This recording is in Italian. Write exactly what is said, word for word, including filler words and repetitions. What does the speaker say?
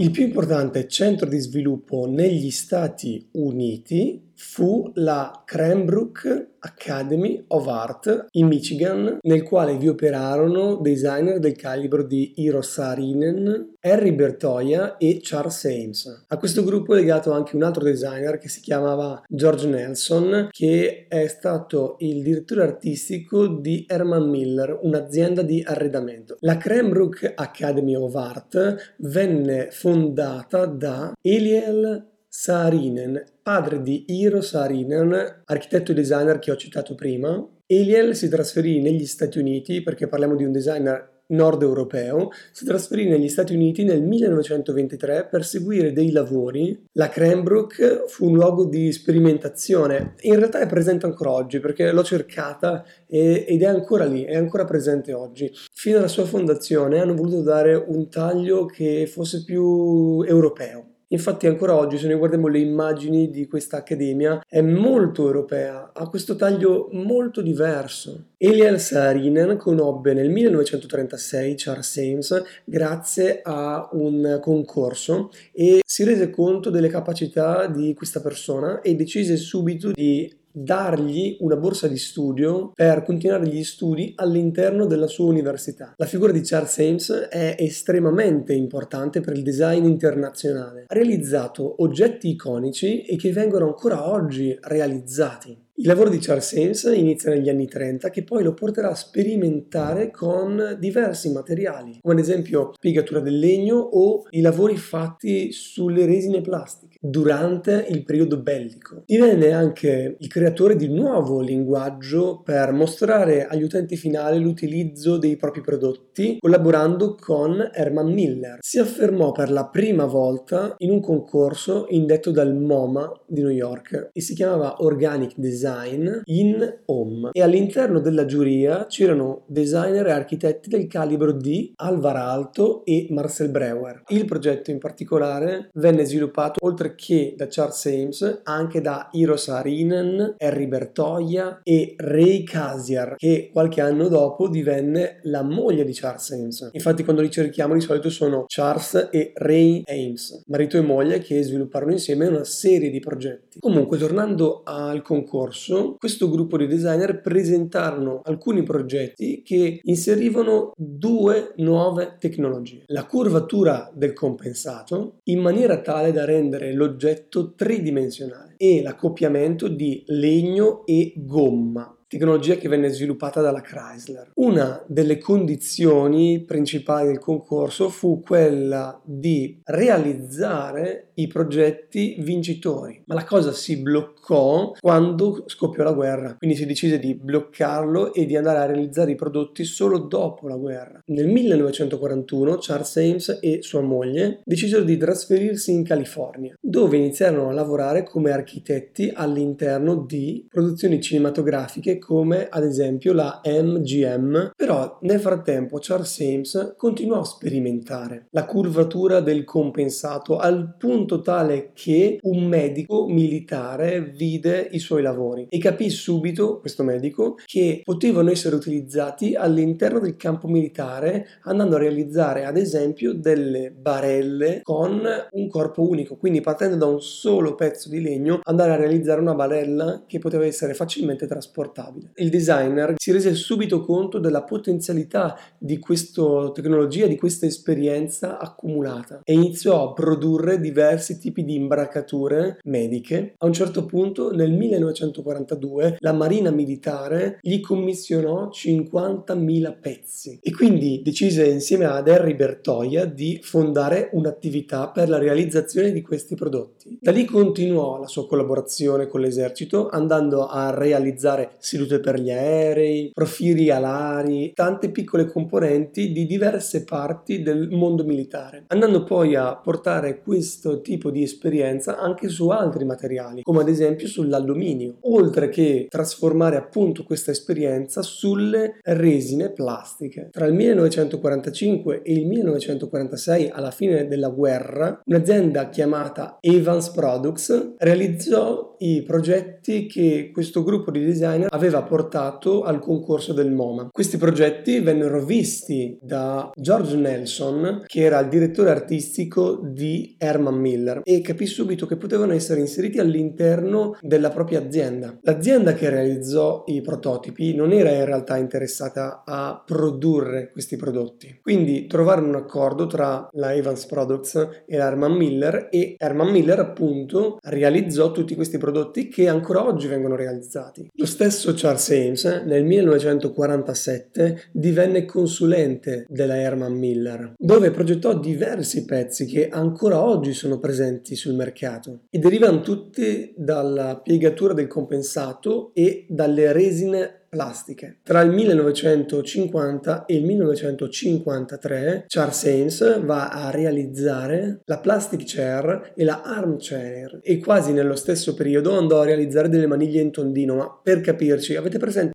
Il più importante centro di sviluppo negli Stati Uniti fu la Cranbrook Academy of Art in Michigan, nel quale vi operarono designer del calibro di Eero Saarinen, Harry Bertoia e Charles Eames. A questo gruppo è legato anche un altro designer che si chiamava George Nelson, che è stato il direttore artistico di Herman Miller, un'azienda di arredamento. La Cranbrook Academy of Art venne fondata da Eliel Saarinen, padre di Eero Saarinen, architetto e designer che ho citato prima. Eliel si trasferì negli Stati Uniti, perché parliamo di un designer nord europeo, si trasferì negli Stati Uniti nel millenovecentoventitré per seguire dei lavori. La Cranbrook fu un luogo di sperimentazione, in realtà è presente ancora oggi perché l'ho cercata e, ed è ancora lì, è ancora presente oggi. Fino alla sua fondazione hanno voluto dare un taglio che fosse più europeo. Infatti ancora oggi, se noi guardiamo le immagini di questa accademia, è molto europea, ha questo taglio molto diverso. Eliel Saarinen conobbe nel millenovecentotrentasei Charles Eames grazie a un concorso e si rese conto delle capacità di questa persona e decise subito di dargli una borsa di studio per continuare gli studi all'interno della sua università. La figura di Charles Eames è estremamente importante per il design internazionale. Ha realizzato oggetti iconici e che vengono ancora oggi realizzati. Il lavoro di Charles Eames inizia negli anni trenta, che poi lo porterà a sperimentare con diversi materiali, come ad esempio piegatura del legno o i lavori fatti sulle resine plastiche durante il periodo bellico. Divenne anche il creatore di un nuovo linguaggio per mostrare agli utenti finali l'utilizzo dei propri prodotti, collaborando con Herman Miller. Si affermò per la prima volta in un concorso indetto dal MoMA di New York e si chiamava Organic Design in Home, e all'interno della giuria c'erano designer e architetti del calibro di Alvar Aalto e Marcel Breuer. Il progetto in particolare venne sviluppato, oltre che da Charles Eames, anche da Eero Saarinen, Harry Bertoia e Ray Casiar, che qualche anno dopo divenne la moglie di Charles Eames. Infatti quando li cerchiamo di solito sono Charles e Ray Eames, marito e moglie, che svilupparono insieme una serie di progetti. Comunque, tornando al concorso, questo gruppo di designer presentarono alcuni progetti che inserivano due nuove tecnologie: la curvatura del compensato in maniera tale da rendere l'oggetto tridimensionale e l'accoppiamento di legno e gomma, tecnologia che venne sviluppata dalla Chrysler. Una delle condizioni principali del concorso fu quella di realizzare i progetti vincitori, ma la cosa si bloccò quando scoppiò la guerra, quindi si decise di bloccarlo e di andare a realizzare i prodotti solo dopo la guerra. Nel millenovecentoquarantuno Charles Eames e sua moglie decisero di trasferirsi in California, dove iniziarono a lavorare come architetti all'interno di produzioni cinematografiche come ad esempio la M G M, però nel frattempo Charles Eames continuò a sperimentare la curvatura del compensato al punto tale che un medico militare vide i suoi lavori e capì subito, questo medico, che potevano essere utilizzati all'interno del campo militare, andando a realizzare ad esempio delle barelle con un corpo unico, quindi partendo da un solo pezzo di legno andare a realizzare una barella che poteva essere facilmente trasportata. Il designer si rese subito conto della potenzialità di questa tecnologia, di questa esperienza accumulata, e iniziò a produrre diversi tipi di imbracature mediche. A un certo punto, nel millenovecentoquarantadue, la Marina Militare gli commissionò cinquantamila pezzi e quindi decise insieme ad Harry Bertoia di fondare un'attività per la realizzazione di questi prodotti. Da lì continuò la sua collaborazione con l'esercito, andando a realizzare sedute per gli aerei, profili alari, tante piccole componenti di diverse parti del mondo militare, andando poi a portare questo tipo di esperienza anche su altri materiali, come ad esempio sull'alluminio, oltre che trasformare appunto questa esperienza sulle resine plastiche. Tra il millenovecentoquarantacinque e il millenovecentoquarantasei, alla fine della guerra, un'azienda chiamata Evans Products realizzò i progetti che questo gruppo di designer aveva aveva portato al concorso del MoMA. Questi progetti vennero visti da George Nelson, che era il direttore artistico di Herman Miller, e capì subito che potevano essere inseriti all'interno della propria azienda. L'azienda che realizzò i prototipi non era in realtà interessata a produrre questi prodotti, quindi trovarono un accordo tra la Evans Products e la Herman Miller, e Herman Miller appunto realizzò tutti questi prodotti che ancora oggi vengono realizzati. Lo stesso Charles Eames nel millenovecentoquarantasette divenne consulente della Herman Miller, dove progettò diversi pezzi che ancora oggi sono presenti sul mercato e derivano tutti dalla piegatura del compensato e dalle resine plastiche. Tra il millenovecentocinquanta e il millenovecentocinquantatré Charles Eames va a realizzare la plastic chair e la armchair, e quasi nello stesso periodo andò a realizzare delle maniglie in tondino. Ma per capirci, avete presente